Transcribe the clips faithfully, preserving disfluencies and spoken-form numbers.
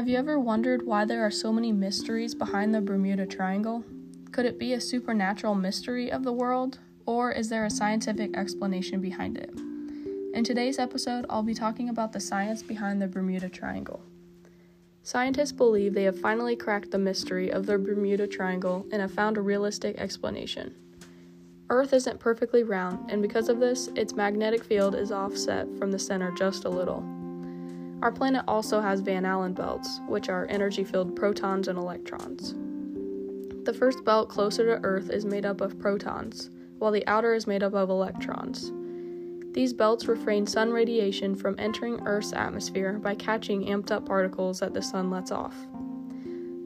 Have you ever wondered why there are so many mysteries behind the Bermuda Triangle? Could it be a supernatural mystery of the world, or is there a scientific explanation behind it? In today's episode, I'll be talking about the science behind the Bermuda Triangle. Scientists believe they have finally cracked the mystery of the Bermuda Triangle and have found a realistic explanation. Earth isn't perfectly round, and because of this, its magnetic field is offset from the center just a little. Our planet also has Van Allen belts, which are energy-filled protons and electrons. The first belt closer to Earth is made up of protons, while the outer is made up of electrons. These belts refrain sun radiation from entering Earth's atmosphere by catching amped-up particles that the sun lets off.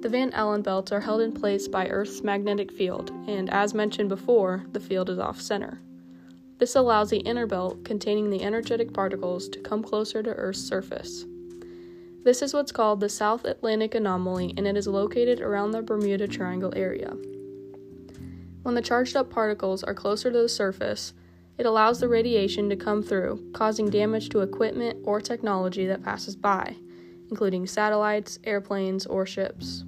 The Van Allen belts are held in place by Earth's magnetic field, and as mentioned before, the field is off-center. This allows the inner belt, containing the energetic particles, to come closer to Earth's surface. This is what's called the South Atlantic Anomaly, and it is located around the Bermuda Triangle area. When the charged-up particles are closer to the surface, it allows the radiation to come through, causing damage to equipment or technology that passes by, including satellites, airplanes, or ships.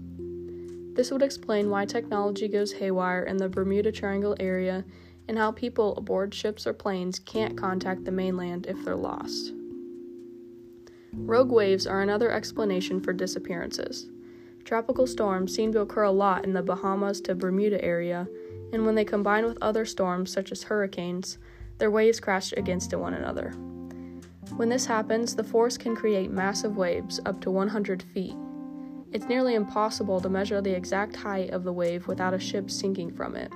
This would explain why technology goes haywire in the Bermuda Triangle area and how people aboard ships or planes can't contact the mainland if they're lost. Rogue waves are another explanation for disappearances. Tropical storms seem to occur a lot in the Bahamas to Bermuda area, and when they combine with other storms, such as hurricanes, their waves crash against one another. When this happens, the force can create massive waves up to one hundred feet. It's nearly impossible to measure the exact height of the wave without a ship sinking from it.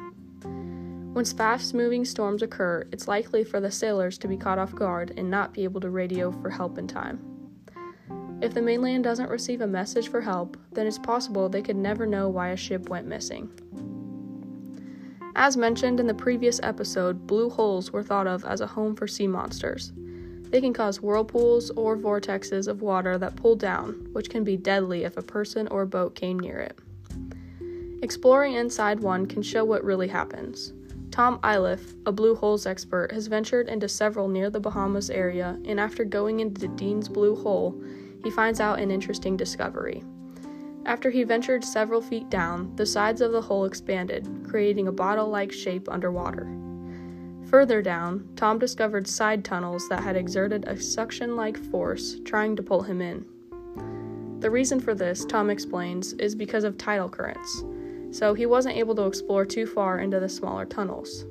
When fast-moving storms occur, it's likely for the sailors to be caught off guard and not be able to radio for help in time. If the mainland doesn't receive a message for help, then it's possible they could never know why a ship went missing. As mentioned in the previous episode, blue holes were thought of as a home for sea monsters. They can cause whirlpools or vortexes of water that pull down, which can be deadly if a person or boat came near it. Exploring inside one can show what really happens. Tom Eiliff, a blue holes expert, has ventured into several near the Bahamas area, and after going into Dean's blue hole, he finds out an interesting discovery. After he ventured several feet down, the sides of the hole expanded, creating a bottle-like shape underwater. Further down, Tom discovered side tunnels that had exerted a suction-like force, trying to pull him in. The reason for this, Tom explains, is because of tidal currents, so he wasn't able to explore too far into the smaller tunnels.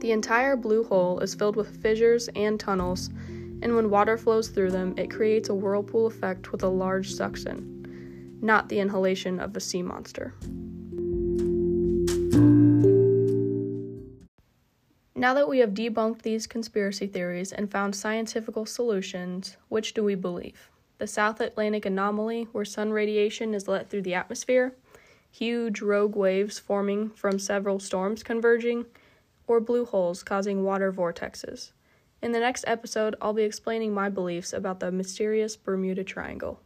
The entire blue hole is filled with fissures and tunnels, and when water flows through them, it creates a whirlpool effect with a large suction, not the inhalation of a sea monster. Now that we have debunked these conspiracy theories and found scientific solutions, which do we believe? The South Atlantic Anomaly, where sun radiation is let through the atmosphere? Huge rogue waves forming from several storms converging, or blue holes causing water vortexes. In the next episode, I'll be explaining my beliefs about the mysterious Bermuda Triangle.